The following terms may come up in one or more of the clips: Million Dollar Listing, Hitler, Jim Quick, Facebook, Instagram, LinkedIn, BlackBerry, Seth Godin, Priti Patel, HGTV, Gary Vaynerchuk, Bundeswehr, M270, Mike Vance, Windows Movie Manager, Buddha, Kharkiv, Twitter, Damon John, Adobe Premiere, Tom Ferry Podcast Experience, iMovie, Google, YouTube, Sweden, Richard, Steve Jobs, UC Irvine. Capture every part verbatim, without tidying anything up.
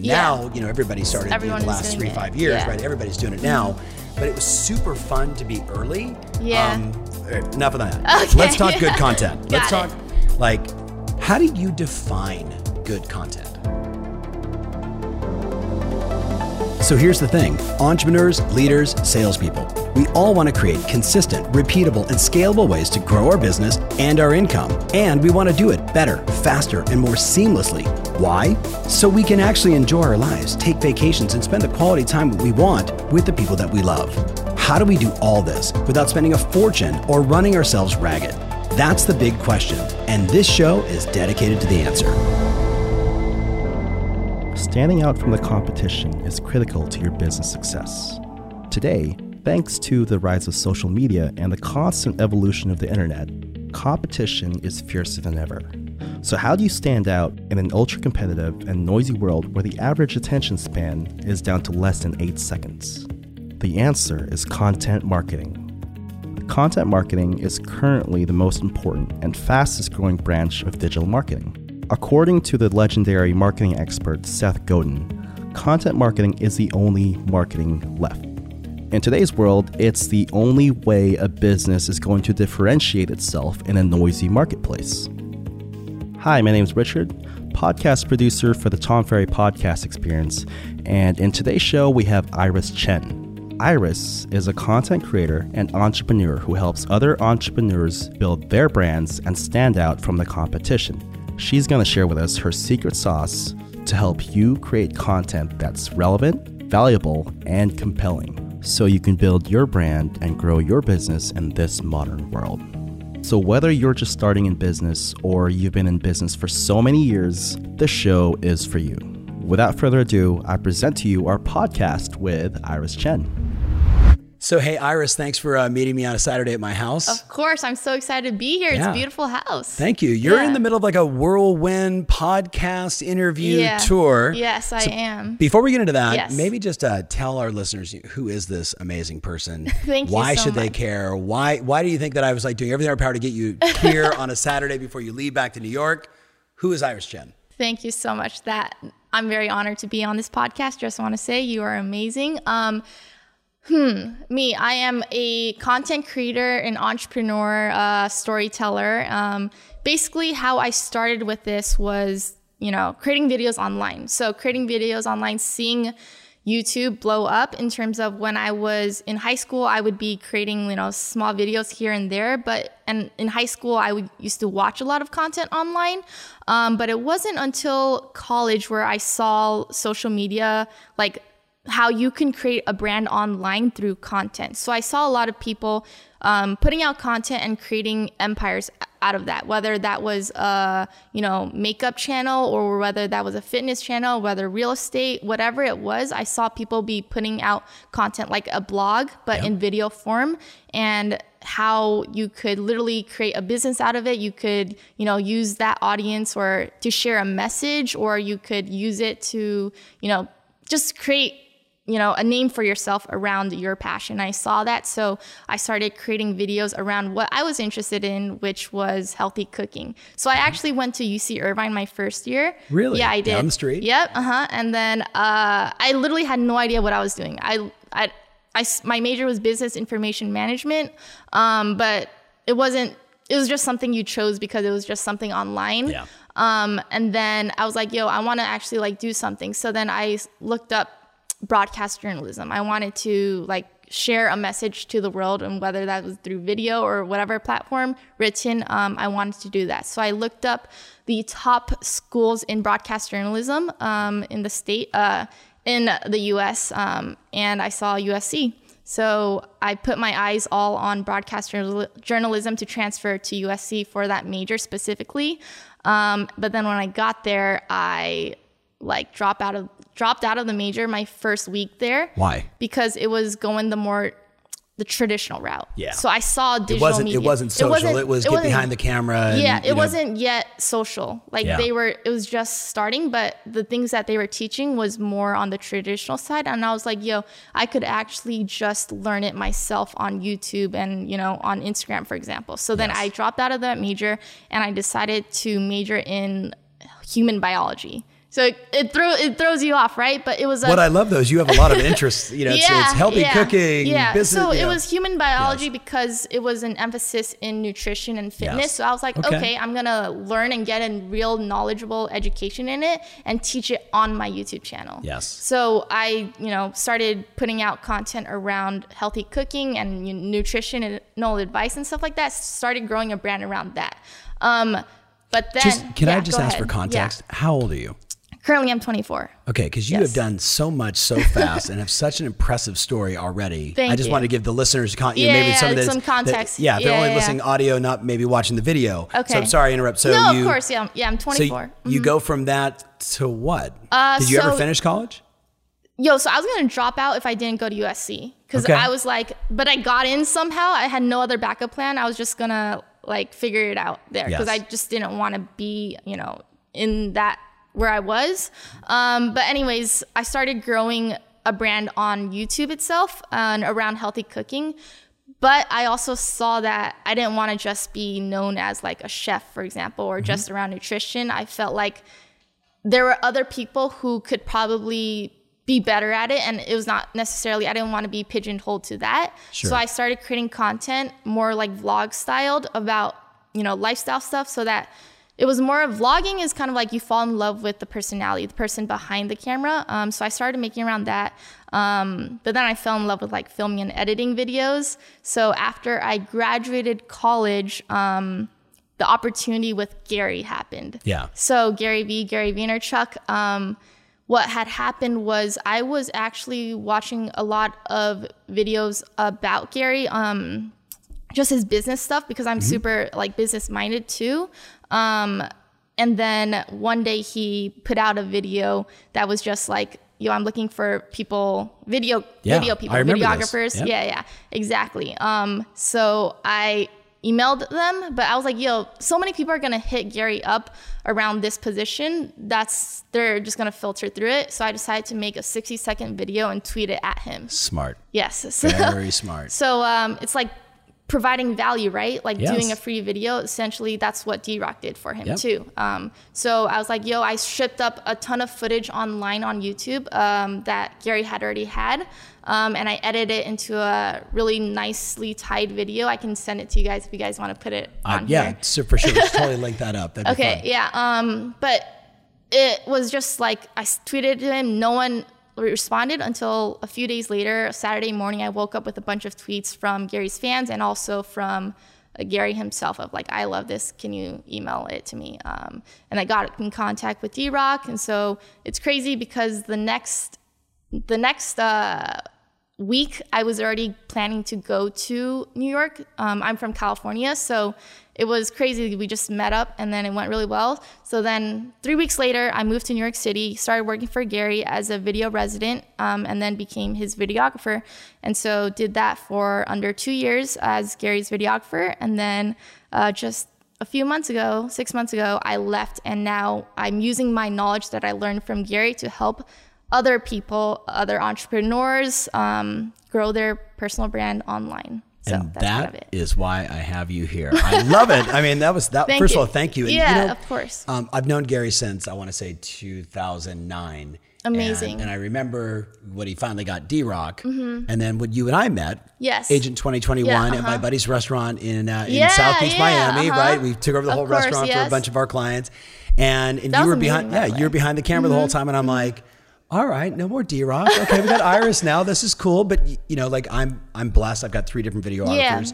Now, yeah. you know, everybody started in the last three, it. five years, yeah. right? Everybody's doing it now. But it was super fun to be early. Yeah. Um, enough of that. Okay. Let's talk good content. Let's talk, it. like, how do you define good content? So here's the thing. Entrepreneurs, leaders, salespeople. We all want to create consistent, repeatable, and scalable ways to grow our business and our income. And we want to do it better, faster, and more seamlessly. Why? So we can actually enjoy our lives, take vacations, and spend the quality time we want with the people that we love. How do we do all this without spending a fortune or running ourselves ragged? That's the big question. And this show is dedicated to the answer. Standing out from the competition is critical to your business success. Today, thanks to the rise of social media and the constant evolution of the internet, competition is fiercer than ever. So how do you stand out in an ultra-competitive and noisy world where the average attention span is down to less than eight seconds? The answer is content marketing. Content marketing is currently the most important and fastest growing branch of digital marketing. According to the legendary marketing expert Seth Godin, content marketing is the only marketing left. In today's world, it's the only way a business is going to differentiate itself in a noisy marketplace. Hi, my name is Richard, podcast producer for the Tom Ferry Podcast Experience, and in today's show we have Iris Chen. Iris is a content creator and entrepreneur who helps other entrepreneurs build their brands and stand out from the competition. She's going to share with us her secret sauce to help you create content that's relevant, valuable, and compelling, so you can build your brand and grow your business in this modern world. So whether you're just starting in business or you've been in business for so many years, this show is for you. Without further ado, I present to you our podcast with Iris Chen. So, hey, Iris, thanks for uh, meeting me on a Saturday at my house. Of course. I'm so excited to be here. Yeah. It's a beautiful house. Thank you. You're yeah. in the middle of like a whirlwind podcast interview yeah. tour. Yes, I so am. Before we get into that, yes. maybe just uh, tell our listeners, who is this amazing person? Thank why you so should much. They care? Why Why do you think that I was like doing everything in our power to get you here on a Saturday before you leave back to New York? Who is Iris Chen? Thank you so much. That I'm very honored to be on this podcast. Just want to say you are amazing. Um, Hmm, me, I am a content creator, an entrepreneur, uh, storyteller. Um, basically how I started with this was, you know, creating videos online. So creating videos online, seeing YouTube blow up in terms of when I was in high school, I would be creating, you know, small videos here and there. But and in high school, I would, used to watch a lot of content online. Um, but it wasn't until college where I saw social media, like how you can create a brand online through content. So I saw a lot of people um, putting out content and creating empires out of that, whether that was a, you know, makeup channel or whether that was a fitness channel, whether real estate, whatever it was, I saw people be putting out content like a blog, but yep. in video form, and how you could literally create a business out of it. You could, you know, use that audience or to share a message, or you could use it to, you know, just create you know, a name for yourself around your passion. I saw that. So I started creating videos around what I was interested in, which was healthy cooking. So I actually went to U C Irvine my first year. Really? Yeah, I did. Down the street? Yep. Uh-huh. And then uh, I literally had no idea what I was doing. I, I, I, my major was business information management, um, but it wasn't, it was just something you chose because it was just something online. Yeah. Um, and then I was like, yo, I want to actually like do something. So then I looked up broadcast journalism. I wanted to like share a message to the world, and whether that was through video or whatever platform, written, um, I wanted to do that. So I looked up the top schools in broadcast journalism um, in the state, uh, in the U S, um, and I saw U S C. So I put my eyes all on broadcast journal- journalism to transfer to U S C for that major specifically. Um, but then when I got there, I like drop out of dropped out of the major my first week there. Why? Because it was going the more the traditional route. Yeah. So I saw digital it wasn't, media. It wasn't social. It, wasn't, it was it get behind the camera. And, yeah. It wasn't know. yet social. Like yeah. they were. It was just starting, but the things that they were teaching was more on the traditional side. And I was like, yo, I could actually just learn it myself on YouTube and you know on Instagram, for example. So then yes. I dropped out of that major and I decided to major in human biology. So it, it throw it throws you off, right? But it was a, what I love though is you have a lot of interests. You know, yeah, it's, it's healthy yeah, cooking, yeah. business. So it know. was human biology yes. because it was an emphasis in nutrition and fitness. Yes. So I was like, okay. okay, I'm gonna learn and get a real knowledgeable education in it and teach it on my YouTube channel. Yes. So I, you know, started putting out content around healthy cooking and nutrition and knowledge advice and stuff like that. Started growing a brand around that. Um, but then, just, can yeah, I just ask ahead. for context? Yeah. How old are you? Currently, I'm twenty-four. Okay, because you yes. have done so much so fast and have such an impressive story already. Thank you. I just you. want to give the listeners con- yeah, maybe yeah, some, of this, some context. That, yeah, they're yeah, only yeah, listening yeah. audio, not maybe watching the video. Okay. So I'm sorry to interrupt. So no, you, of course, yeah, yeah, I'm twenty-four. So mm-hmm. you go from that to what? Uh, Did you so, ever finish college? Yo, so I was going to drop out if I didn't go to U S C because okay. I was like, but I got in somehow. I had no other backup plan. I was just going to like figure it out there because yes. I just didn't want to be, you know, in that where I was. Um, but anyways, I started growing a brand on YouTube itself uh, and around healthy cooking. But I also saw that I didn't want to just be known as like a chef, for example, or mm-hmm. just around nutrition. I felt like there were other people who could probably be better at it. And it was not necessarily, I didn't want to be pigeonholed to that. Sure. So I started creating content more like vlog styled about, you know, lifestyle stuff so that it was more of vlogging is kind of like you fall in love with the personality, the person behind the camera. Um, so I started making around that. Um, but then I fell in love with like filming and editing videos. So after I graduated college, um, the opportunity with Gary happened. Yeah. So Gary V, Gary Vaynerchuk, um, what had happened was I was actually watching a lot of videos about Gary, um, just his business stuff because I'm mm-hmm. super like business minded too. Um, and then one day he put out a video that was just like, yo, I'm looking for people, video, yeah, video people, videographers. Yep. Yeah, yeah, exactly. Um, so I emailed them, but I was like, yo, so many people are going to hit Gary up around this position. That's, they're just going to filter through it. So I decided to make a sixty second video and tweet it at him. Smart. Yes. So, very smart. So, um, it's like providing value, right? Like yes. doing a free video, essentially that's what D-Rock did for him yep. too. Um, so I was like, yo, I stripped up a ton of footage online on YouTube um, that Gary had already had. Um, and I edited it into a really nicely tied video. I can send it to you guys if you guys want to put it uh, on yeah, here. Yeah, super sure. Just totally link that up. That'd okay, be yeah. Um, but it was just like, I tweeted to him, no one responded until a few days later. Saturday morning, I woke up with a bunch of tweets from Gary's fans and also from Gary himself of like, I love this. Can you email it to me? Um, and I got in contact with D-Rock. And so it's crazy because the next the next uh, week, I was already planning to go to New York. Um, I'm from California. So it was crazy. We just met up and then it went really well. So then three weeks later, I moved to New York City, started working for Gary as a video resident, um, and then became his videographer. And so did that for under two years as Gary's videographer. And then uh, just a few months ago, six months ago, I left. And now I'm using my knowledge that I learned from Gary to help other people, other entrepreneurs, um, grow their personal brand online. So and that is why I have you here. I love it. I mean, that was that. First you. of all, thank you. And, yeah, you know, of course. Um, I've known Gary since I want to say two thousand nine. Amazing. And, and I remember when he finally got D-Rock, mm-hmm. and then when you and I met, yes, Agent twenty twenty-one yeah, uh-huh. at my buddy's restaurant in uh, in yeah, South Beach, yeah, Miami. Uh-huh. Right, we took over the of whole course, restaurant yes. for a bunch of our clients, and and that you were behind. Yeah, you were behind the camera mm-hmm. the whole time, and I'm mm-hmm. like, all right, no more D-Rock. Okay, we got Iris now. This is cool. But you know, like I'm I'm blessed. I've got three different videographers. Yeah.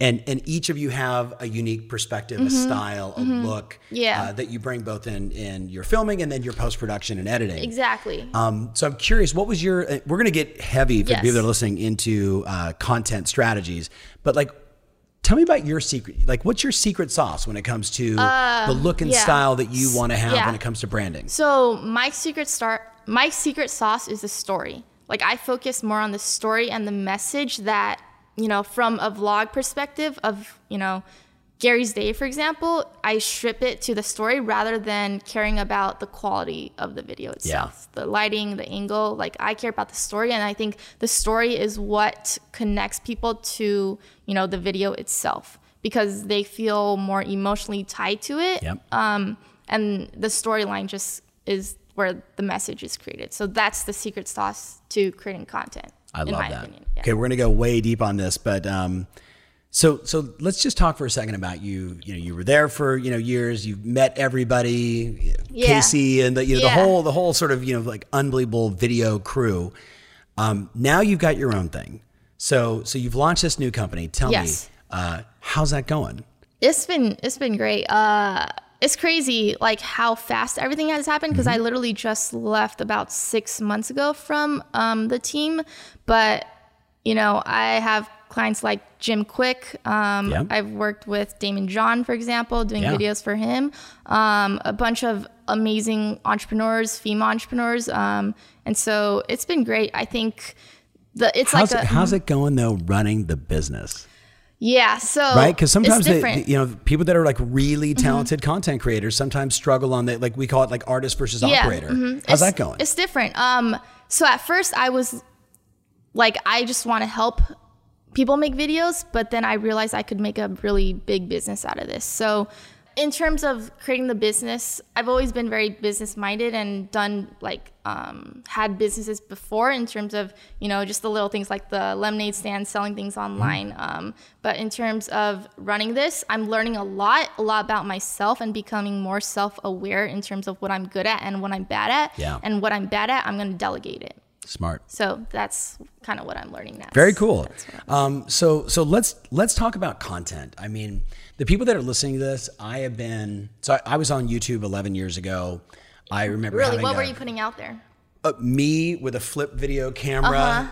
And and each of you have a unique perspective, mm-hmm. a style, a mm-hmm. look yeah. uh, that you bring both in, in your filming and then your post-production and editing. Exactly. Um, so I'm curious, what was your, uh, we're going to get heavy for yes. people that are listening into uh, content strategies, but like, tell me about your secret. Like, what's your secret sauce when it comes to uh, the look and yeah. style that you want to have yeah. when it comes to branding? So my secret start, my secret sauce is the story. Like, I focus more on the story and the message that, you know, from a vlog perspective of, you know, Gary's day, for example, I strip it to the story rather than caring about the quality of the video itself, yeah. the lighting, the angle. Like, I care about the story, and I think the story is what connects people to, you know, the video itself because they feel more emotionally tied to it. Yep. Um, and the storyline just is where the message is created. So that's the secret sauce to creating content. I love in my that. Opinion. Yeah. Okay, we're going to go way deep on this, but um, so so let's just talk for a second about you. You know, you were there for you know years. You met everybody, yeah. Casey, and the, you know yeah. the whole the whole sort of you know like unbelievable video crew. Um, now you've got your own thing. So so you've launched this new company. Tell yes. me, uh, how's that going? It's been it's been great. Uh, it's crazy like how fast everything has happened because mm-hmm. I literally just left about six months ago from um, the team. But, you know, I have clients like Jim Quick. Um, yeah. I've worked with Damon John, for example, doing yeah. videos for him. Um, a bunch of amazing entrepreneurs, female entrepreneurs. Um, and so it's been great. I think the it's how's like a, it, how's it going, though, running the business? Yeah, so right, because sometimes they, they, you know, people that are like really talented mm-hmm. content creators sometimes struggle on that. Like we call it like artist versus yeah, operator. Mm-hmm. How's it's, that going? It's different. Um, so at first I was like, I just want to help people make videos, but then I realized I could make a really big business out of this. So in terms of creating the business, I've always been very business minded and done like um, had businesses before in terms of, you know, just the little things like the lemonade stand, selling things online. Um, but in terms of running this, I'm learning a lot, a lot about myself and becoming more self-aware in terms of what I'm good at and what I'm bad at. Yeah. And what I'm bad at, I'm going to delegate it. Smart. So that's kind of what I'm learning now. Very cool. Um, so so let's let's talk about content. I mean, the people that are listening to this, I have been. So I, I was on YouTube eleven years ago. I remember. Really, having what a, were you putting out there? Uh, me with a flip video camera, uh-huh.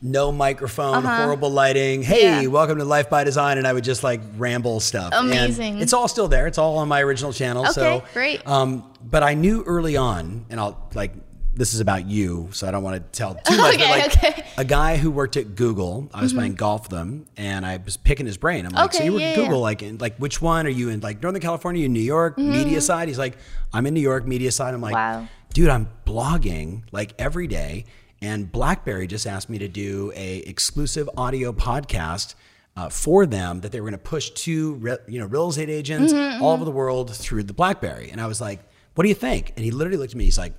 no microphone, uh-huh. horrible lighting. Hey, yeah. welcome to Life by Design, and I would just like ramble stuff. Amazing. And it's all still there. It's all on my original channel. Okay, so, great. Um, but I knew early on, and I'll like. This is about you, so I don't want to tell too much, okay, but like okay. a guy who worked at Google, I was mm-hmm. playing golf with him, and I was picking his brain. I'm like, okay, so you work yeah, at Google, yeah. like, in, like which one are you in, like Northern California, you in New York, mm-hmm. media side? He's like, I'm in New York, media side. I'm like, wow. dude, I'm blogging like every day, and BlackBerry just asked me to do a exclusive audio podcast uh, for them that they were going to push to re- you know, real estate agents mm-hmm, all mm-hmm. over the world through the BlackBerry. And I was like, what do you think? And he literally looked at me, he's like,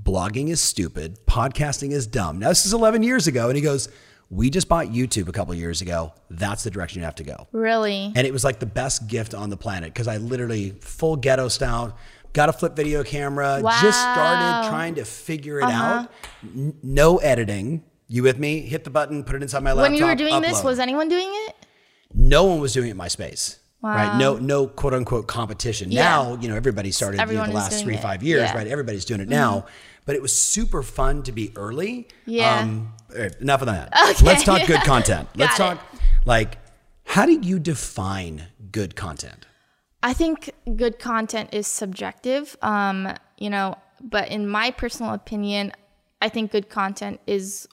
blogging is stupid. Podcasting is dumb. Now, this is eleven years ago. And he goes, we just bought YouTube a couple of years ago. That's the direction you have to go. Really? And it was like the best gift on the planet because I literally full ghetto style, got a flip video camera, wow. just started trying to figure it uh-huh. out. N- no editing. You with me? Hit the button, put it inside my laptop. When you were doing upload. This, was anyone doing it? No one was doing it in my space. Wow. Right. No, no quote unquote competition. Yeah. Now, you know, everybody started you know, the last three, it. five years, yeah. right? Everybody's doing it now, mm-hmm. but it was super fun to be early. Yeah. Um, enough of that. Okay. Let's talk good content. Let's Got talk it. Like, how do you define good content? I think good content is subjective. Um, you know, but in my personal opinion, I think good content is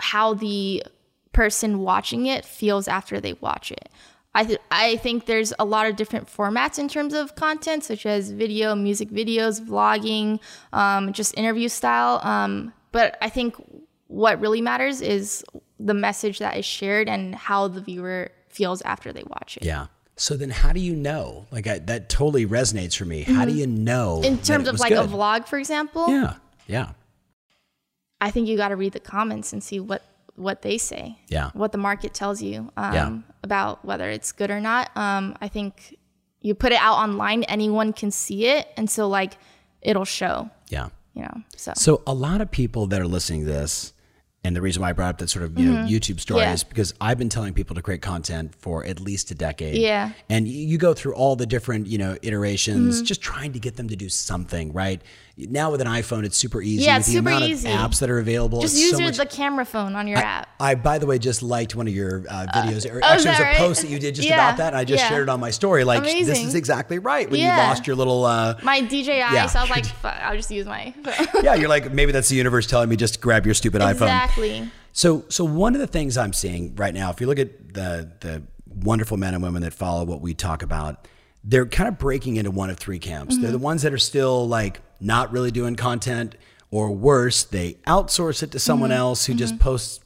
how the person watching it feels after they watch it. I, th- I think there's a lot of different formats in terms of content, such as video, music videos, vlogging, um, just interview style. Um, but I think what really matters is the message that is shared and how the viewer feels after they watch it. Yeah. So then how do you know? Like I, that totally resonates for me. Mm-hmm. How do you know? In terms of like good? A vlog, for example? Yeah. Yeah. I think you got to read the comments and see what what they say, yeah. what the market tells you um, yeah. about whether it's good or not. Um, I think you put it out online, anyone can see it. And so like, it'll show, yeah, you know, so. So a lot of people that are listening to this, and the reason why I brought up that sort of you mm-hmm. know, YouTube story yeah. is because I've been telling people to create content for at least a decade. Yeah. And you go through all the different, you know, iterations, mm-hmm. just trying to get them to do something, right? Now with an iPhone, it's super easy. Yeah, it's with the super amount easy. Of apps that are available. Just use so much... the camera phone on your I, app. I, by the way, just liked one of your uh, videos. Uh, or actually, it was a right? post that you did just yeah. about that. And I just yeah. shared it on my story. Like, amazing. This is exactly right. When yeah. you lost your little... Uh, my D J I, yeah. so I was like, I'll just use my phone. Yeah, you're like, maybe that's the universe telling me just grab your stupid exactly. iPhone. Exactly. So, so one of the things I'm seeing right now, if you look at the the wonderful men and women that follow what we talk about, they're kind of breaking into one of three camps. Mm-hmm. They're the ones that are still like not really doing content, or worse, they outsource it to someone mm-hmm. else who mm-hmm. just posts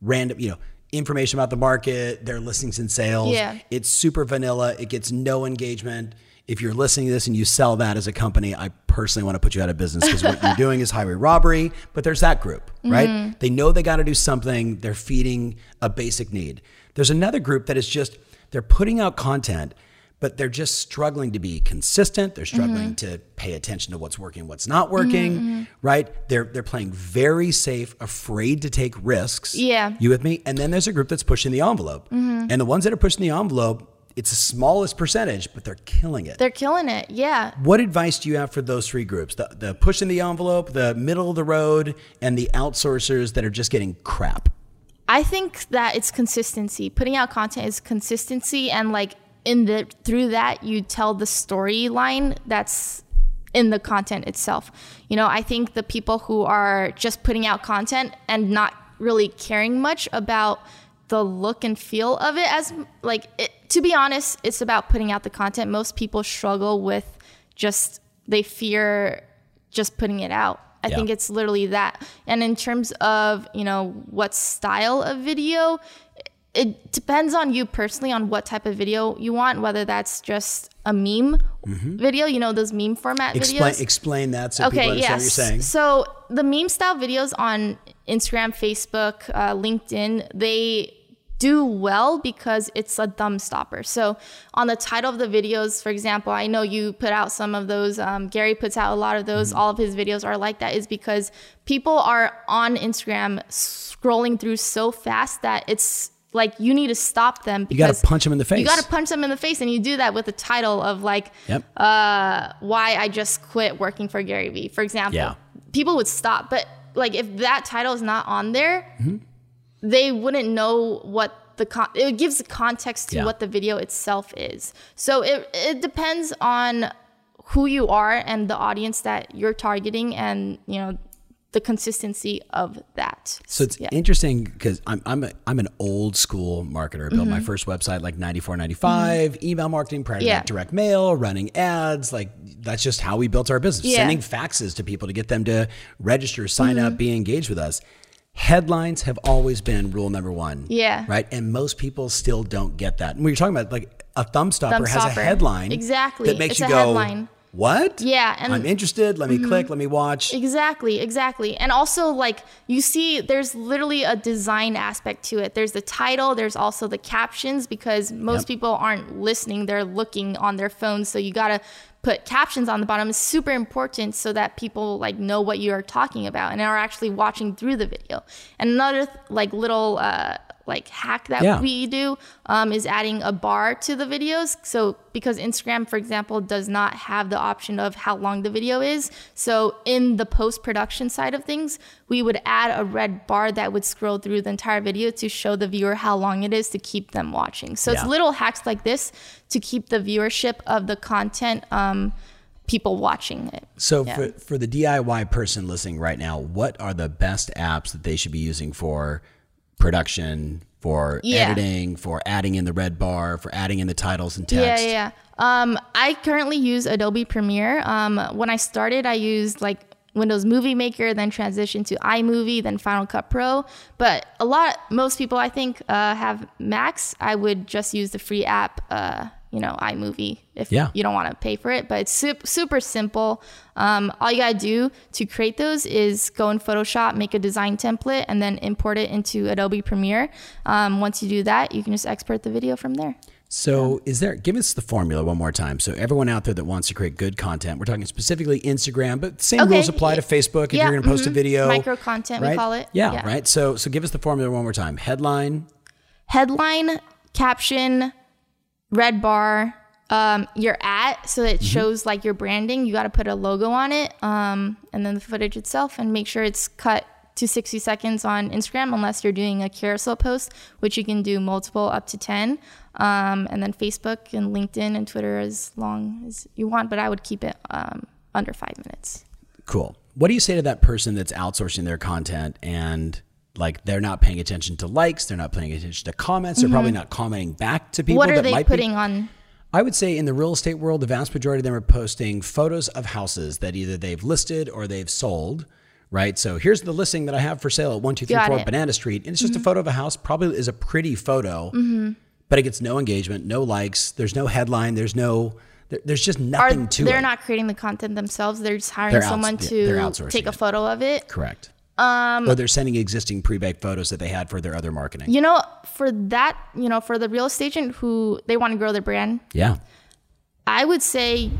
random, you know, information about the market, their listings and sales. Yeah. It's super vanilla. It gets no engagement. If you're listening to this and you sell that as a company, I personally want to put you out of business, because what you're doing is highway robbery. But there's that group, right? Mm-hmm. They know they got to do something. They're feeding a basic need. There's another group that is just, they're putting out content, but they're just struggling to be consistent. They're struggling mm-hmm. to pay attention to what's working, what's not working, mm-hmm. right? They're they're playing very safe, afraid to take risks. Yeah. You with me? And then there's a group that's pushing the envelope. Mm-hmm. And the ones that are pushing the envelope, it's the smallest percentage, but they're killing it. They're killing it, yeah. What advice do you have for those three groups? The, the pushing the envelope, the middle of the road, and the outsourcers that are just getting crap? I think that it's consistency. Putting out content is consistency, and like in the through that, you tell the storyline that's in the content itself. You know, I think the people who are just putting out content and not really caring much about the look and feel of it, as like it, to be honest, it's about putting out the content. Most people struggle with just, they fear just putting it out. I yeah. think it's literally that. And in terms of, you know, what style of video, it depends on you personally on what type of video you want, whether that's just a meme mm-hmm. video, you know, those meme format explain, videos. Explain that so okay, people understand yes. what you're saying. So the meme style videos on Instagram, Facebook, uh, LinkedIn, they do well because it's a thumb stopper. So on the title of the videos, for example, I know you put out some of those, um, Gary puts out a lot of those, mm-hmm. all of his videos are like that, is because people are on Instagram scrolling through so fast that it's like you need to stop them. Because you got to punch them in the face. You got to punch them in the face. And you do that with a title of like, yep. uh, why I just quit working for Gary Vee, for example. Yeah. People would stop. But like if that title is not on there, mm-hmm. they wouldn't know what the con- it gives the context to yeah. what the video itself is. So it it depends on who you are and the audience that you're targeting, and you know the consistency of that. So it's yeah. interesting because I'm I'm a, I'm an old school marketer. I built mm-hmm. my first website like ninety-four, ninety-five, mm-hmm. email marketing, prior to yeah. direct mail, running ads. Like that's just how we built our business. Yeah. Sending faxes to people to get them to register, sign mm-hmm. up, be engaged with us. Headlines have always been rule number one. Yeah. Right. And most people still don't get that. And we were talking about like a thumb stopper, thumb stopper. has a headline. Exactly. That makes it's you a go, headline. What? Yeah. And I'm interested. Let me mm-hmm. click. Let me watch. Exactly. Exactly. And also like you see, there's literally a design aspect to it. There's the title. There's also the captions, because most yep. people aren't listening. They're looking on their phones. So you got to put captions on the bottom. Is super important so that people like know what you are talking about and are actually watching through the video. And another like little uh, like hack that yeah. we do um, is adding a bar to the videos. So because Instagram, for example, does not have the option of how long the video is. So in the post-production side of things, we would add a red bar that would scroll through the entire video to show the viewer how long it is to keep them watching. So yeah. it's little hacks like this to keep the viewership of the content, um, people watching it. So yeah. for, for the D I Y person listening right now, what are the best apps that they should be using for production, for yeah. editing, for adding in the red bar, for adding in the titles and text? Yeah, yeah. Um, I currently use Adobe Premiere. Um, when I started, I used like Windows Movie Maker, then transitioned to iMovie, then Final Cut Pro. But a lot, most people I think uh, have Macs. I would just use the free app, uh, you know, iMovie, if yeah. you don't want to pay for it. But it's super, super simple. Um, all you got to do to create those is go in Photoshop, make a design template, and then import it into Adobe Premiere. Um, once you do that, you can just export the video from there. So yeah. is there, give us the formula one more time. So everyone out there that wants to create good content, we're talking specifically Instagram, but the same okay. rules apply to Facebook if yeah. you're going to post mm-hmm. a video. Micro content, right? We call it. Yeah, yeah, right. So so give us the formula one more time. Headline. Headline, caption, red bar, um, your at, so it mm-hmm. shows like your branding. You got to put a logo on it, um, and then the footage itself, and make sure it's cut to sixty seconds on Instagram, unless you're doing a carousel post, which you can do multiple up to ten. Um, and then Facebook and LinkedIn and Twitter as long as you want, but I would keep it um, under five minutes. Cool. What do you say to that person that's outsourcing their content and like they're not paying attention to likes, they're not paying attention to comments, mm-hmm. they're probably not commenting back to people? What are that they might putting be- on? I would say in the real estate world, the vast majority of them are posting photos of houses that either they've listed or they've sold. Right. So here's the listing that I have for sale at one two three four Banana Street. And it's just mm-hmm. a photo of a house, probably is a pretty photo, mm-hmm. but it gets no engagement, no likes. There's no headline. There's no, There's just nothing Are, to they're it. They're not creating the content themselves. They're just hiring they're someone to take a it. photo of it. Correct. Um, or they're sending existing pre-baked photos that they had for their other marketing. You know, for that, you know, for the real estate agent who they want to grow their brand. Yeah. I would say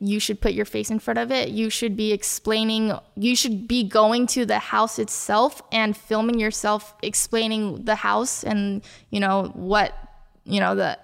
you should put your face in front of it. You should be explaining, you should be going to the house itself and filming yourself explaining the house and, you know, what, you know, the...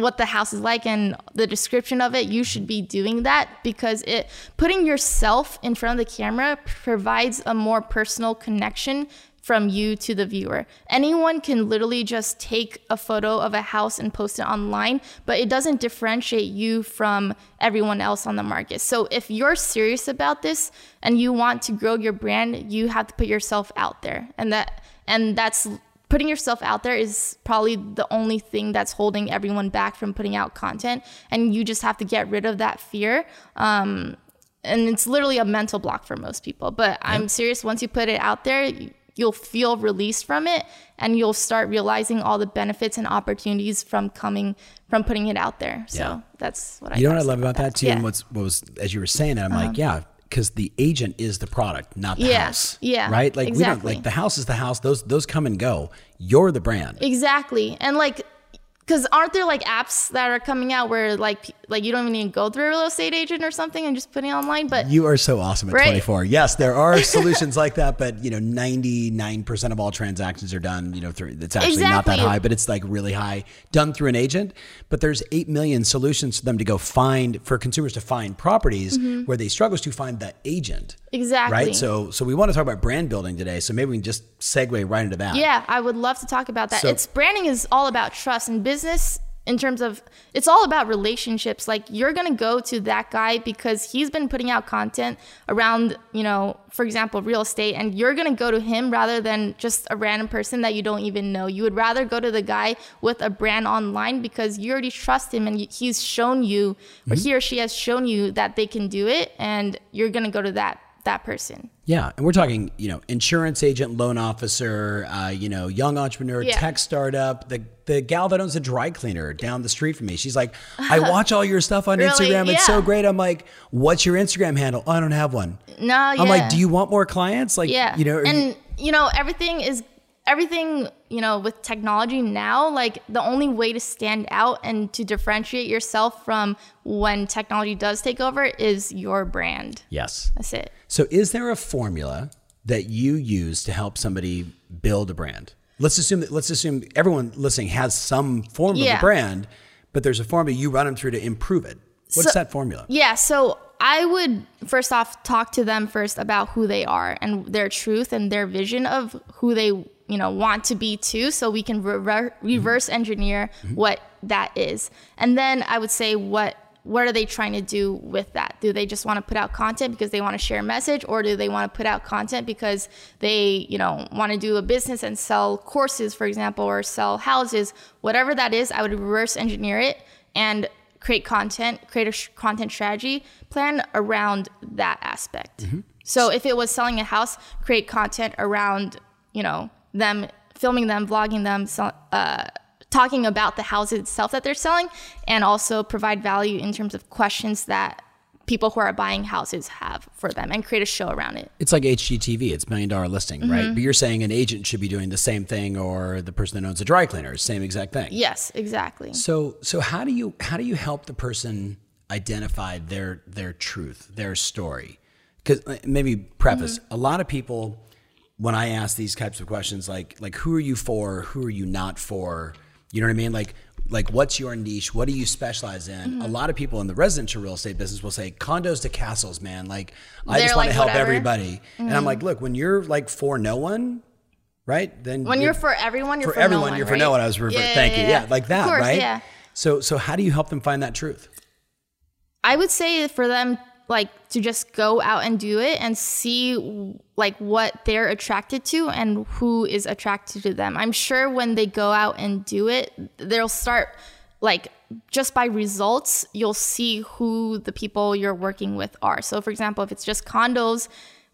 what the house is like and the description of it. You should be doing that because it putting yourself in front of the camera provides a more personal connection from you to the viewer. Anyone can literally just take a photo of a house and post it online, but it doesn't differentiate you from everyone else on the market. So if you're serious about this and you want to grow your brand, you have to put yourself out there. And that, and that's putting yourself out there is probably the only thing that's holding everyone back from putting out content. And you just have to get rid of that fear. Um, and it's literally a mental block for most people. But I'm serious, once you put it out there, you'll feel released from it and you'll start realizing all the benefits and opportunities from coming, from putting it out there. So yeah. that's what I You know what I love about that, that too? Yeah. And what's, what was, as you were saying that, I'm um, like, yeah. because the agent is the product, not the yeah, house. Yeah. Right? Like exactly. we don't like the house is the house. Those those come and go. You're the brand. Exactly. And like cuz aren't there like apps that are coming out where like like you don't even need to go through a real estate agent or something and just put it online, but you are so awesome at right? twenty-four. Yes, there are solutions like that, but you know ninety-nine percent of all transactions are done, you know, through it's actually exactly. not that high, but it's like really high done through an agent, but there's eight million solutions for them to go find for consumers to find properties mm-hmm. where they struggle to find the agent. Exactly. Right? So so we want to talk about brand building today, so maybe we can just segue right into that. Yeah, I would love to talk about that. So, it's branding is all about trust and business in terms of it's all about relationships. Like you're going to go to that guy because he's been putting out content around, you know, for example, real estate, and you're going to go to him rather than just a random person that you don't even know. You would rather go to the guy with a brand online because you already trust him and he's shown you mm-hmm. or he or she has shown you that they can do it, and you're going to go to that that person. Yeah. And we're talking, you know, insurance agent, loan officer, uh, you know, young entrepreneur, yeah. tech startup, the, the gal that owns a dry cleaner down the street from me. She's like, I watch all your stuff on really? Instagram. It's yeah. so great. I'm like, what's your Instagram handle? Oh, I don't have one. No, I'm yeah. like, do you want more clients? Like, yeah. you know, and you-, you know, everything is everything, you know, with technology now, like the only way to stand out and to differentiate yourself from when technology does take over is your brand. Yes. That's it. So is there a formula that you use to help somebody build a brand? Let's assume that, let's assume everyone listening has some form yeah. of a brand, but there's a formula you run them through to improve it. What's so, that formula? Yeah. So I would first off talk to them first about who they are and their truth and their vision of who they you know, want to be too, so we can re- reverse engineer mm-hmm. what that is. And then I would say, what what are they trying to do with that? Do they just want to put out content because they want to share a message, or do they want to put out content because they, you know, want to do a business and sell courses, for example, or sell houses? Whatever that is, I would reverse engineer it and create content, create a sh- content strategy plan around that aspect. Mm-hmm. So if it was selling a house, create content around, you know, them filming them, vlogging them, uh, talking about the house itself that they're selling, and also provide value in terms of questions that people who are buying houses have for them, and create a show around it. It's like H G T V, it's Million Dollar Listing, mm-hmm. right? But you're saying an agent should be doing the same thing, or the person that owns a dry cleaner, same exact thing. Yes, exactly. So, so how do you how do you help the person identify their their truth, their story? Because maybe preface mm-hmm. a lot of people. When I ask these types of questions, like, like who are you for? Who are you not for? You know what I mean? Like, like what's your niche? What do you specialize in? Mm-hmm. A lot of people in the residential real estate business will say condos to castles, man. Like, They're I just like, want to help whatever. everybody. Mm-hmm. And I'm like, look, when you're like for no one, right? Then when you're, you're for everyone, you're for, for everyone, no one, you're right? for no one. I was referring, yeah, thank yeah, you. Yeah. yeah. Like that, course, right? Yeah. So, so how do you help them find that truth? I would say for them, like to just go out and do it and see like what they're attracted to and who is attracted to them. I'm sure when they go out and do it, they'll start like just by results, you'll see who the people you're working with are. So for example, if it's just condos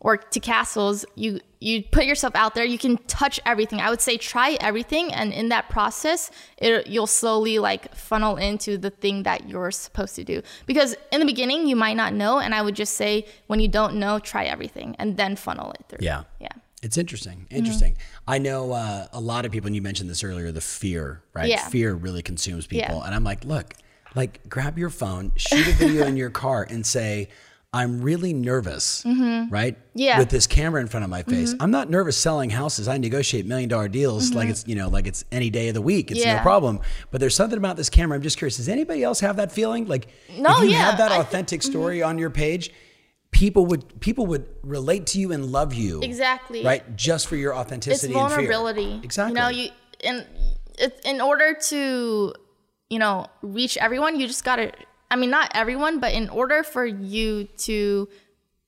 or to castles, you you put yourself out there, you can touch everything. I would say try everything, and in that process, it, you'll slowly like funnel into the thing that you're supposed to do. Because in the beginning, you might not know, and I would just say when you don't know, try everything and then funnel it through. Yeah. Yeah. It's interesting. Interesting. Mm-hmm. I know uh, a lot of people, and you mentioned this earlier, the fear, right? Yeah. Fear really consumes people. Yeah. And I'm like, look, like grab your phone, shoot a video in your car and say, I'm really nervous, mm-hmm. right? Yeah. With this camera in front of my face. Mm-hmm. I'm not nervous selling houses. I negotiate million dollar deals mm-hmm. like it's, you know, like it's any day of the week. It's yeah. no problem. But there's something about this camera. I'm just curious. Does anybody else have that feeling? Like no, if you yeah. have that authentic th- story mm-hmm. on your page, people would people would relate to you and love you. Exactly. Right? Just for your authenticity and fear. It's vulnerability. Exactly. You know, you and it, in order to, you know, reach everyone, you just got to I mean, not everyone, but in order for you to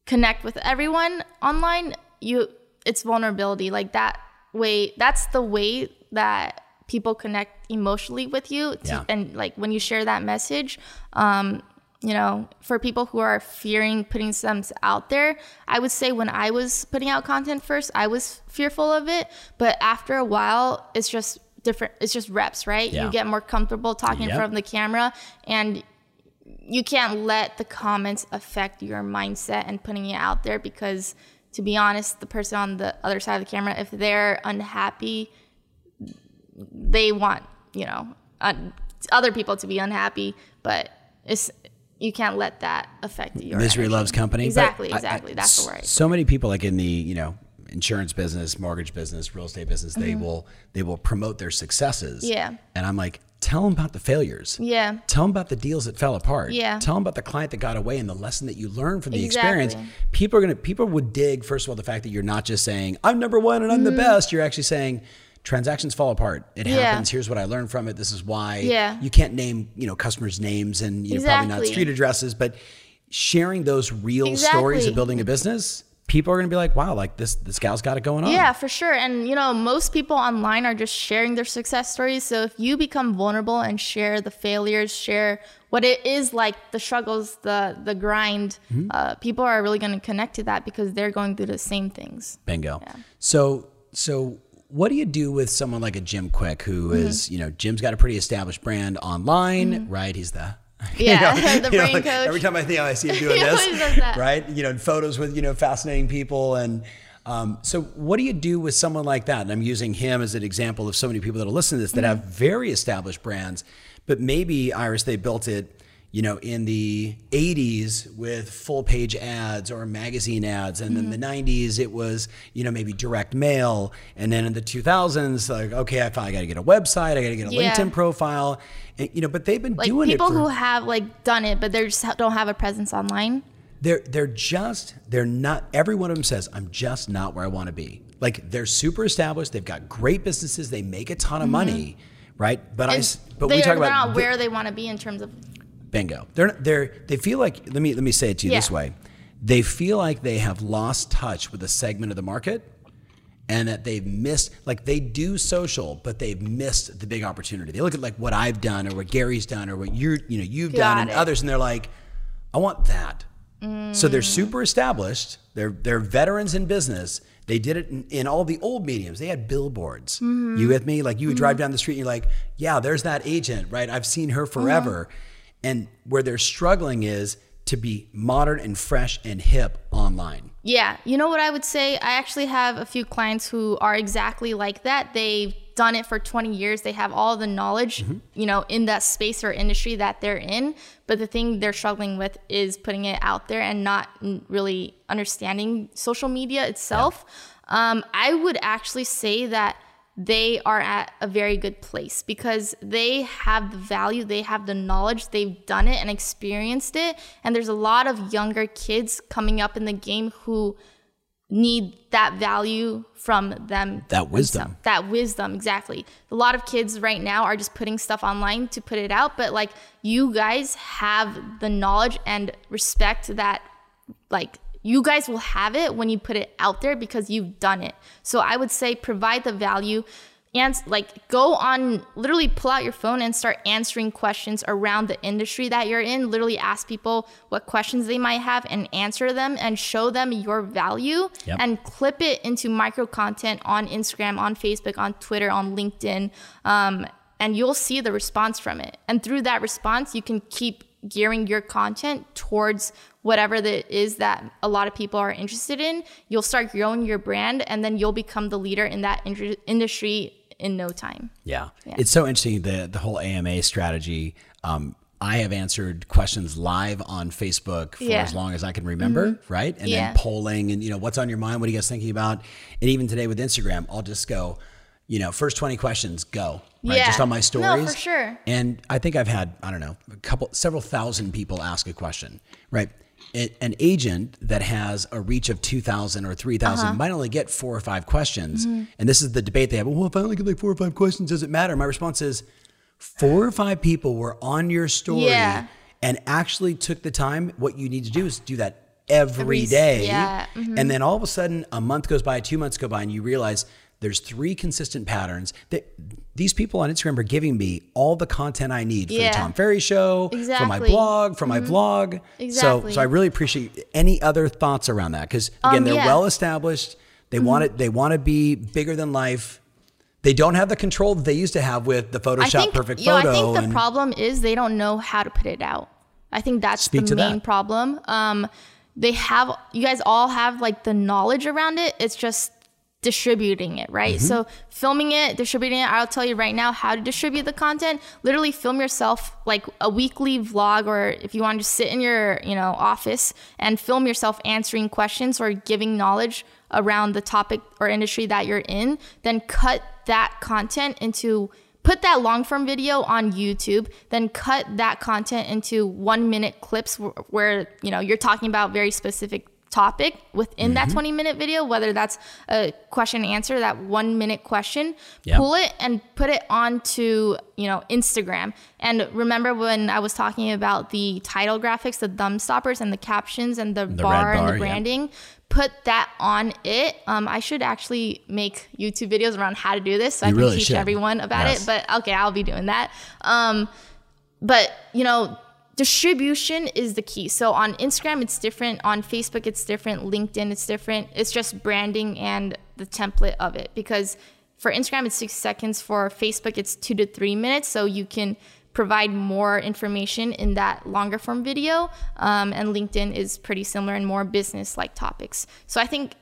connect with everyone online, you it's vulnerability. Like that way, that's the way that people connect emotionally with you. To, yeah. And like when you share that message, um, you know, for people who are fearing putting themselves out there, I would say when I was putting out content first, I was fearful of it. But after a while, it's just different. It's just reps, right? Yeah. You get more comfortable talking yep. from the camera, and you can't let the comments affect your mindset and putting it out there, because to be honest, the person on the other side of the camera, if they're unhappy, they want, you know, un- other people to be unhappy, but it's, you can't let that affect your Misery energy. Loves company. Exactly. But exactly. I, I, That's the word. So many people like in the, you know, insurance business, mortgage business, real estate business, mm-hmm. they will, they will promote their successes. Yeah. And I'm like, tell them about the failures. Yeah. Tell them about the deals that fell apart. Yeah. Tell them about the client that got away and the lesson that you learned from the exactly. experience. People are going to, people would dig, first of all, the fact that you're not just saying, I'm number one and I'm mm. the best. You're actually saying, transactions fall apart. It yeah. happens. Here's what I learned from it. This is why yeah. you can't name, you know, customers' names and you know, exactly. probably not street addresses, but sharing those real exactly. stories of building a business, people are going to be like, wow, like this, this gal's got it going on. Yeah, for sure. And you know, most people online are just sharing their success stories. So if you become vulnerable and share the failures, share what it is like, the struggles, the, the grind, mm-hmm. uh, people are really going to connect to that because they're going through the same things. Bingo. Yeah. So, so what do you do with someone like a Jim Quick who mm-hmm. is, you know, Jim's got a pretty established brand online, mm-hmm. right? He's the Yeah, you know, the brain know, like coach. Every time I think I see him doing this, right? You know, in photos with, you know, fascinating people. And um, so what do you do with someone like that? And I'm using him as an example of so many people that are listening to this that mm-hmm. have very established brands, but maybe, Iris, they built it, you know, in the eighties with full page ads or magazine ads. And mm-hmm. then the nineties, it was, you know, maybe direct mail. And then in the two thousands, like, okay, I finally got to get a website. I got to get a yeah. LinkedIn profile. And, you know, but they've been like doing people it. People who have like done it, but they just don't have a presence online. They're, they're just, they're not, every one of them says, I'm just not where I want to be. Like they're super established. They've got great businesses. They make a ton of mm-hmm. money. Right. But and I, but we talk about not where the, they want to be in terms of Bingo. They're they're they feel like let me let me say it to you yeah. this way. They feel like they have lost touch with a segment of the market and that they've missed like they do social, but they've missed the big opportunity. They look at like what I've done or what Gary's done or what you're you know you've Got done and it. Others and they're like, I want that. Mm. So they're super established, they're they're veterans in business. They did it in, in all the old mediums. They had billboards. Mm-hmm. You with me? Like you would mm-hmm. drive down the street and you're like, yeah, there's that agent, right? I've seen her forever. Mm-hmm. And where they're struggling is to be modern and fresh and hip online. Yeah. You know what I would say? I actually have a few clients who are exactly like that. They've done it for twenty years. They have all the knowledge, mm-hmm. you know, in that space or industry that they're in. But the thing they're struggling with is putting it out there and not really understanding social media itself. Yeah. Um, I would actually say that they are at a very good place because they have the value, they have the knowledge, they've done it and experienced it. And there's a lot of younger kids coming up in the game who need that value from them. That wisdom. That wisdom, exactly. A lot of kids right now are just putting stuff online to put it out. But like you guys have the knowledge and respect that like you guys will have it when you put it out there because you've done it. So I would say provide the value, ans- like go on, literally pull out your phone and start answering questions around the industry that you're in. Literally ask people what questions they might have and answer them and show them your value. Yep. And clip it into micro content on Instagram, on Facebook, on Twitter, on LinkedIn. Um, and you'll see the response from it. And through that response, you can keep gearing your content towards whatever that is that a lot of people are interested in. You'll start growing your brand, and then you'll become the leader in that in- industry in no time. Yeah. yeah. It's so interesting, the the whole A M A strategy. Um, I have answered questions live on Facebook for yeah. as long as I can remember, mm-hmm. right? And yeah. then polling and, you know, what's on your mind? What are you guys thinking about? And even today with Instagram, I'll just go, you know, first twenty questions, go. Right? Yeah. Just on my stories. No, for sure. And I think I've had, I don't know, a couple, several thousand people ask a question, right? It, an agent that has a reach of two thousand or three thousand uh-huh. might only get four or five questions. Mm-hmm. And this is the debate they have. Well, if I only get like four or five questions, does it matter? My response is four or five people were on your story yeah. and actually took the time. What you need to do is do that every, every day. Yeah. Mm-hmm. And then all of a sudden a month goes by, two months go by, and you realize there's three consistent patterns that these people on Instagram are giving me all the content I need for yeah. the Tom Ferry Show, exactly. for my blog, for mm-hmm. my vlog. Exactly. So, so I really appreciate any other thoughts around that. Because again, um, they're yeah. well-established. They mm-hmm. want it. They want to be bigger than life. They don't have the control that they used to have with the Photoshop I think, perfect photo. You know, I think the and, problem is they don't know how to put it out. I think that's the main that. problem. Um, they have, you guys all have like the knowledge around it. It's just distributing it, right? Mm-hmm. So filming it, distributing it. I'll tell you right now how to distribute the content. Literally film yourself like a weekly vlog, or if you want to sit in your, you know, office and film yourself answering questions or giving knowledge around the topic or industry that you're in, then cut that content into, put that long form video on YouTube, then cut that content into one minute clips where, where you know, you're talking about very specific topic within mm-hmm. that twenty minute video, whether that's a question and answer, that one minute question, yep. pull it and put it onto, you know, Instagram. And remember when I was talking about the title graphics, the thumb stoppers and the captions and the, the bar, bar and the branding, yeah. put that on it. Um, I should actually make YouTube videos around how to do this. So you I can really teach should. everyone about yes. it, but okay, I'll be doing that. Um, but you know, distribution is the key. So on Instagram, it's different. On Facebook, it's different. LinkedIn, it's different. It's just branding and the template of it. Because for Instagram, it's six seconds. For Facebook, it's two to three minutes. So you can provide more information in that longer form video. Um, and LinkedIn is pretty similar and more business-like topics. So I think,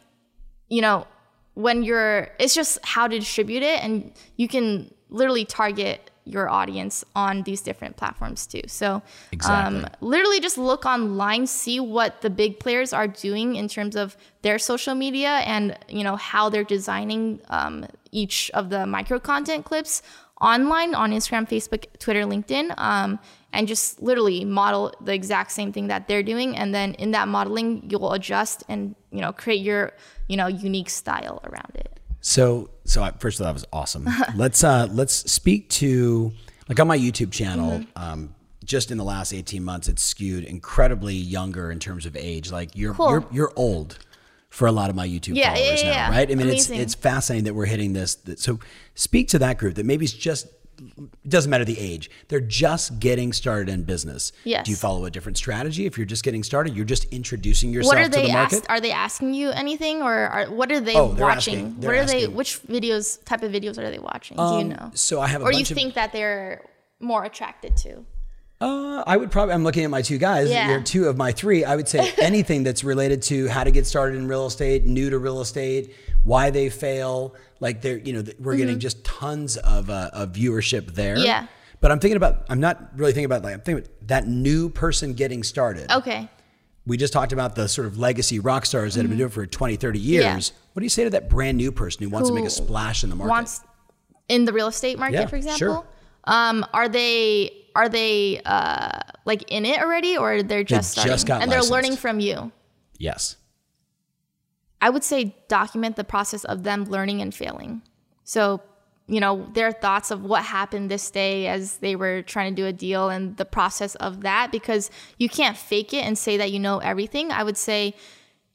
you know, when you're, it's just how to distribute it. And you can literally target your audience on these different platforms too. So exactly. um, literally just look online, see what the big players are doing in terms of their social media and, you know, how they're designing um, each of the micro content clips online on Instagram, Facebook, Twitter, LinkedIn, um, and just literally model the exact same thing that they're doing. And then in that modeling, you'll adjust and, you know, create your, you know, unique style around it. So, so I, first of all, that was awesome. Let's, uh, let's speak to, like on my YouTube channel, mm-hmm. um, just in the last eighteen months, it's skewed incredibly younger in terms of age. Like you're, cool. you're, you're old for a lot of my YouTube yeah, followers yeah, yeah, now, right? I mean, Amazing. it's, it's fascinating that we're hitting this. So speak to that group that maybe it's just, it doesn't matter the age. They're just getting started in business. Yes. Do you follow a different strategy? If you're just getting started, you're just introducing yourself to the market? Asked, are they asking you anything or are, what are they oh, watching? Asking, what are asking. they? Which videos, type of videos are they watching? Um, Do you know? So I have a or bunch you of, think that they're more attracted to? Uh, I would probably, I'm looking at my two guys. Yeah. You're two of my three. I would say anything that's related to how to get started in real estate, new to real estate, why they fail. Like they're, you know, we're mm-hmm. getting just tons of, uh, of viewership there. Yeah. But I'm thinking about, I'm not really thinking about like, I'm thinking about that new person getting started. Okay. We just talked about the sort of legacy rock stars mm-hmm. that have been doing it for twenty, thirty years. Yeah. What do you say to that brand new person who wants who to make a splash in the market? Wants in the real estate market, yeah, for example? Sure. Um, are they... Are they uh, like in it already or they're just they starting just got and licensed. They're learning from you? Yes. I would say document the process of them learning and failing. So, you know, their thoughts of what happened this day as they were trying to do a deal and the process of that, because you can't fake it and say that you know everything. I would say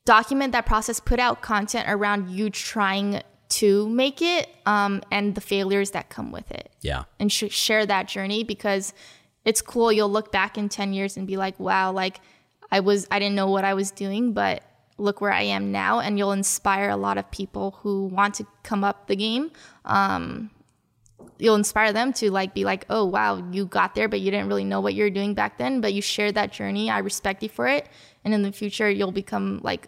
document that process, put out content around you trying to make it, um, and the failures that come with it. Yeah. And sh- share that journey, because it's cool. You'll look back in ten years and be like, wow, like I was, I didn't know what I was doing, but look where I am now. And you'll inspire a lot of people who want to come up the game. Um, you'll inspire them to like, be like, oh, wow, you got there, but you didn't really know what you were doing back then, but you shared that journey. I respect you for it. And in the future, you'll become like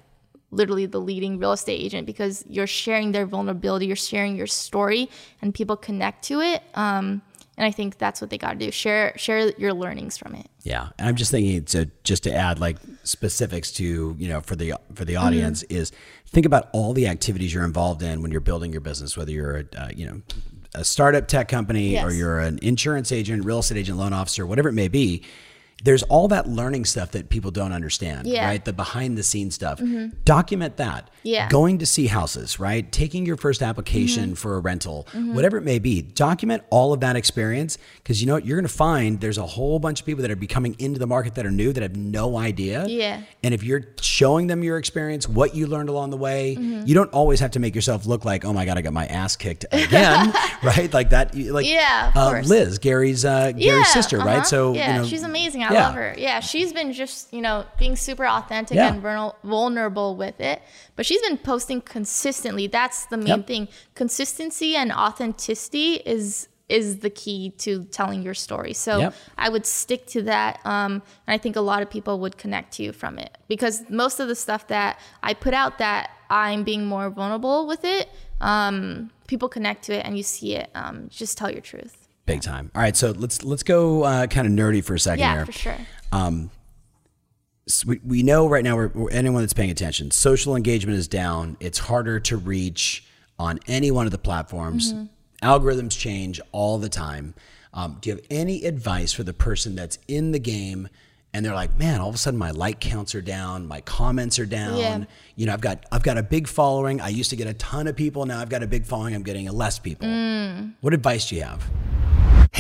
literally the leading real estate agent, because you're sharing their vulnerability, you're sharing your story, and people connect to it. Um, and I think that's what they got to do. Share, share your learnings from it. Yeah. And I'm just thinking to just to add like specifics to, you know, for the, for the audience mm-hmm. is think about all the activities you're involved in when you're building your business, whether you're a, uh, you know, a startup tech company yes. or you're an insurance agent, real estate agent, loan officer, whatever it may be. There's all that learning stuff that people don't understand, yeah. right? The behind the scenes stuff. Mm-hmm. Document that. Yeah. Going to see houses, right? Taking your first application mm-hmm. for a rental, mm-hmm. whatever it may be. Document all of that experience, because you know what? You're going to find there's a whole bunch of people that are becoming into the market that are new, that have no idea. Yeah. And if you're showing them your experience, what you learned along the way, mm-hmm. you don't always have to make yourself look like, oh my God, I got my ass kicked again, right? Like that. Like yeah, of uh, course. Liz, Gary's uh, Gary's yeah, sister, uh-huh. right? So yeah, you know, she's amazing. I yeah. love her. Yeah. She's been just, you know, being super authentic yeah. and vulnerable with it, but she's been posting consistently. That's the main yep. thing. Consistency and authenticity is, is the key to telling your story. So yep. I would stick to that. Um, and I think a lot of people would connect to you from it, because most of the stuff that I put out that I'm being more vulnerable with it, um, people connect to it and you see it. Um, just tell your truth. Big time. All right. So let's, let's go uh, kind of nerdy for a second yeah, here. Yeah, for sure. Um, so we, we know right now, we're, we're, anyone that's paying attention, social engagement is down. It's harder to reach on any one of the platforms. Mm-hmm. Algorithms change all the time. Um, do you have any advice for the person that's in the game and they're like, man, all of a sudden my like counts are down, my comments are down. Yeah. You know, I've got I've got a big following. I used to get a ton of people. Now I've got a big following. I'm getting less people. Mm. What advice do you have?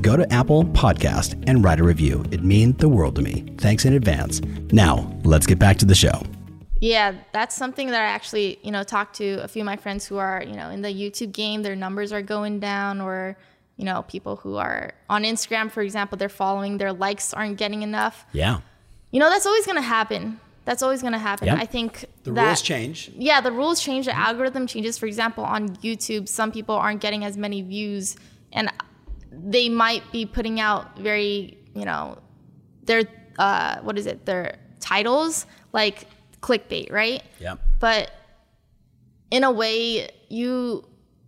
go to Apple Podcast and write a review. It means the world to me. Thanks in advance. Now, let's get back to the show. Yeah, that's something that I actually, you know, talked to a few of my friends who are, you know, in the YouTube game, their numbers are going down, or, you know, people who are on Instagram, for example, they're following, their likes aren't getting enough. Yeah. You know, that's always going to happen. That's always going to happen. Yep. I think the that, rules change. Yeah, the rules change. The algorithm changes. For example, on YouTube, some people aren't getting as many views, and they might be putting out very, you know, their, uh, what is it? Their titles, like clickbait, right? Yeah. But in a way, you,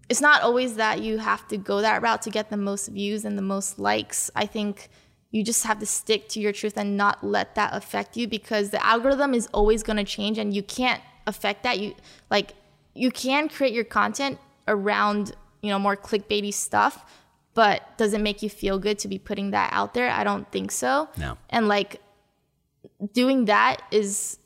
it's not always that you have to go that route to get the most views and the most likes. I think you just have to stick to your truth and not let that affect you, because the algorithm is always going to change and you can't affect that. You like, you can create your content around, you know, more clickbaity stuff, but does it make you feel good to be putting that out there? I don't think so. No. And like doing that is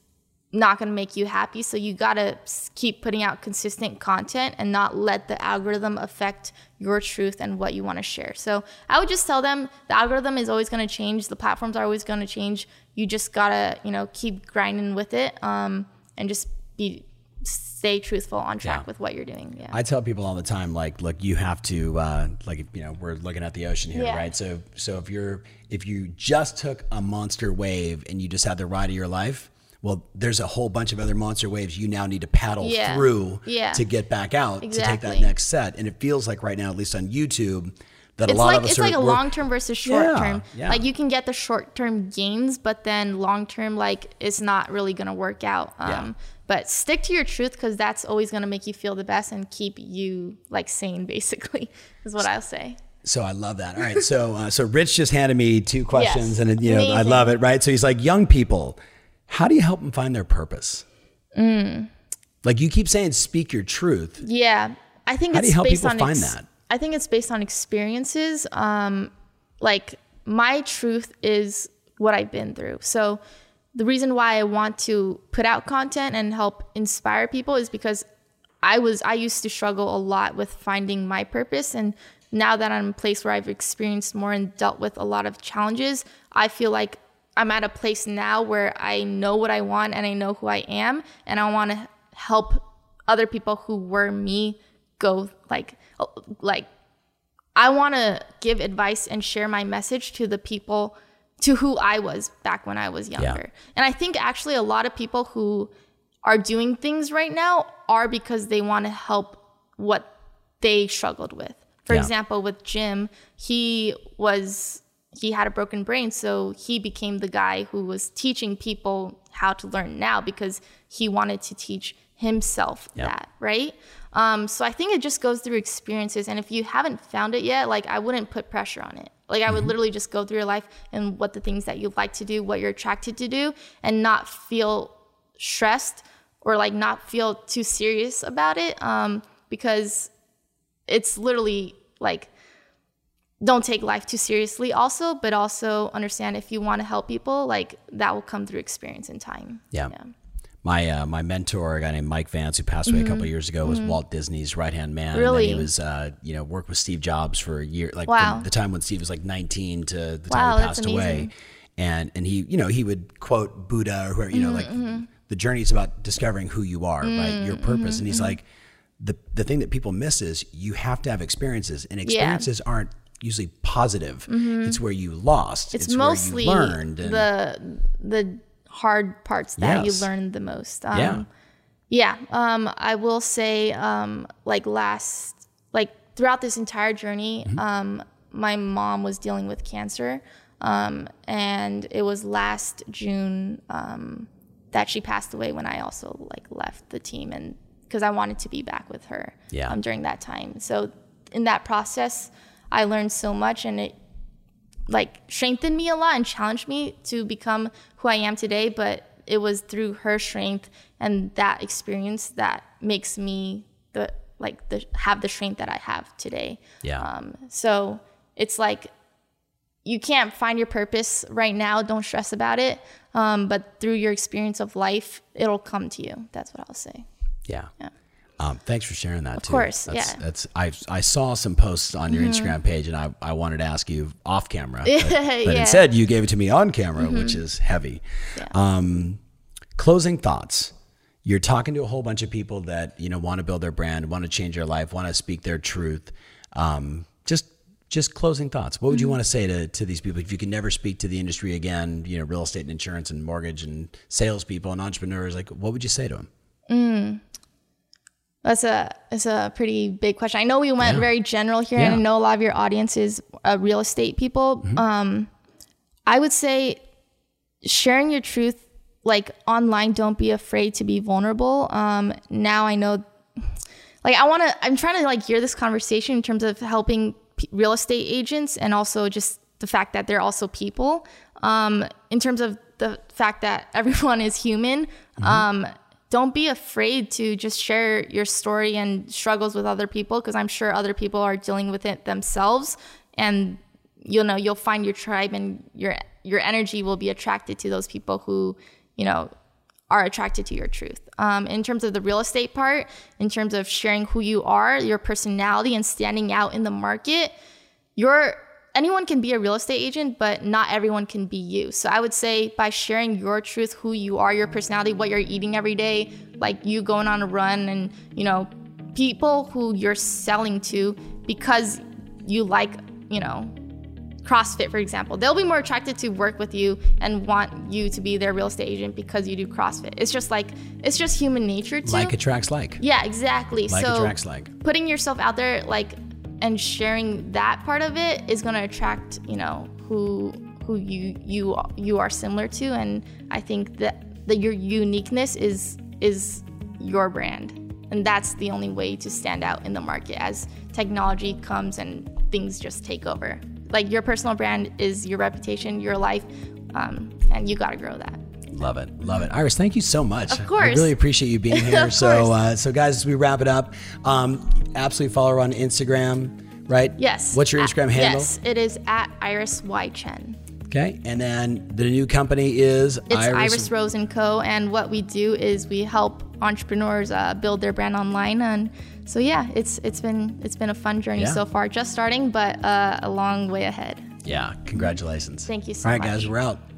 not going to make you happy. So you got to keep putting out consistent content and not let the algorithm affect your truth and what you want to share. So I would just tell them the algorithm is always going to change. The platforms are always going to change. You just got to, you know, keep grinding with it um, and just be stay truthful on track yeah. with what you're doing. Yeah. I tell people all the time, like, look, you have to, uh, like, you know, we're looking at the ocean here, yeah. right? So, so if you're, if you just took a monster wave and you just had the ride of your life, well, there's a whole bunch of other monster waves you now need to paddle yeah. through yeah. to get back out exactly. to take that next set. And it feels like right now, at least on YouTube, that it's a lot like, of us it's are, like a long-term versus short-term. Yeah, yeah. Like you can get the short-term gains, but then long-term, like it's not really going to work out. Um, yeah. But stick to your truth, because that's always going to make you feel the best and keep you like sane, basically, is what so, I'll say. So I love that. All right. So, uh, so Rich just handed me two questions yes. and you know, amazing. I love it. Right. So he's like, young people, how do you help them find their purpose? Mm. Like you keep saying, speak your truth. Yeah. I think how it's do you help based people on find ex- that? I think it's based on experiences. Um, like my truth is what I've been through. So the reason why I want to put out content and help inspire people is because I was, I used to struggle a lot with finding my purpose. And now that I'm in a place where I've experienced more and dealt with a lot of challenges, I feel like I'm at a place now where I know what I want and I know who I am. And I want to help other people who were me go like, like I want to give advice and share my message to the people, to who I was back when I was younger. Yeah. And I think actually a lot of people who are doing things right now are because they want to help what they struggled with. For yeah. example, with Jim, he was, he had a broken brain. So he became the guy who was teaching people how to learn now because he wanted to teach himself yeah. that, right? Um, so I think it just goes through experiences. And if you haven't found it yet, like I wouldn't put pressure on it. Like I would mm-hmm. literally just go through your life and what the things that you like to do, what you're attracted to do, and not feel stressed or like not feel too serious about it. Um, because it's literally like, don't take life too seriously also, but also understand if you want to help people, like that will come through experience and time. Yeah. yeah. My uh, my mentor, a guy named Mike Vance, who passed away mm-hmm. a couple of years ago, was mm-hmm. Walt Disney's right hand man. Really, and then he was uh, you know worked with Steve Jobs for a year, like wow. from the time when Steve was like nineteen to the time wow, he passed away. Amazing. And and he you know he would quote Buddha, or you know mm-hmm, like mm-hmm. the journey is about discovering who you are, mm-hmm, right, your purpose. Mm-hmm, and he's mm-hmm. like, the the thing that people miss is you have to have experiences, and experiences yeah. aren't usually positive. Mm-hmm. It's where you lost. It's, it's mostly where you learned and the the. hard parts that yes. you learn the most. Um, yeah. Yeah. Um, I will say, um, like last, like throughout this entire journey, mm-hmm. um, my mom was dealing with cancer. Um, and it was last June, um, that she passed away when I also like left the team, and cause I wanted to be back with her yeah. um, during that time. So in that process, I learned so much, and it, like strengthened me a lot and challenged me to become who I am today. But it was through her strength and that experience that makes me the like the have the strength that I have today. Yeah. Um, so it's like you can't find your purpose right now. Don't stress about it. Um, but through your experience of life, it'll come to you. That's what I'll say. Yeah. Yeah. Um, thanks for sharing that. Of too. course, that's, yeah. That's I. I saw some posts on your mm-hmm. Instagram page, and I, I wanted to ask you off camera, but, but yeah. instead you gave it to me on camera, mm-hmm. which is heavy. Yeah. Um, closing thoughts. You're talking to a whole bunch of people that you know want to build their brand, want to change their life, want to speak their truth. Um, just, just closing thoughts. What would mm-hmm. you want to say to to these people if you can never speak to the industry again? You know, real estate and insurance and mortgage and salespeople and entrepreneurs. Like, what would you say to them? Mm. That's a that's a pretty big question. I know we went yeah. very general here, yeah. and I know a lot of your audience is uh, real estate people. Mm-hmm. Um, I would say sharing your truth, like online, don't be afraid to be vulnerable. Um, now I know, like I want to, I'm trying to like gear this conversation in terms of helping p- real estate agents, and also just the fact that they're also people. Um, in terms of the fact that everyone is human. Mm-hmm. Um, Don't be afraid to just share your story and struggles with other people, because I'm sure other people are dealing with it themselves, and you'll know you'll find your tribe, and your your energy will be attracted to those people who, you know, are attracted to your truth. Um, in terms of the real estate part, in terms of sharing who you are, your personality, and standing out in the market, your anyone can be a real estate agent, but not everyone can be you. So I would say by sharing your truth, who you are, your personality, what you're eating every day, like you going on a run, and, you know, people who you're selling to because you like, you know, CrossFit, for example, they'll be more attracted to work with you and want you to be their real estate agent because you do CrossFit. It's just like, it's just human nature too. Like attracts like. Yeah, exactly. Like so attracts like. Putting yourself out there, like, and sharing that part of it is going to attract, you know, who who you you you are similar to, and I think that, that your uniqueness is is your brand, and that's the only way to stand out in the market as technology comes and things just take over. Like your personal brand is your reputation, your life, um, and you got to grow that. Love it. Love it. Iris, thank you so much. Of course. I really appreciate you being here. so, uh, so guys, as we wrap it up, um, absolutely follow her on Instagram. right? Yes. What's your Instagram at, handle? Yes, it is at Iris Y Chen. Okay, and then the new company is it's Iris, Iris Rose and Co. And what we do is we help entrepreneurs uh, build their brand online, and so yeah, it's it's been it's been a fun journey yeah. so far. Just starting, but uh, a long way ahead. Yeah, congratulations. Thank you so much. All right, much. guys, we're out.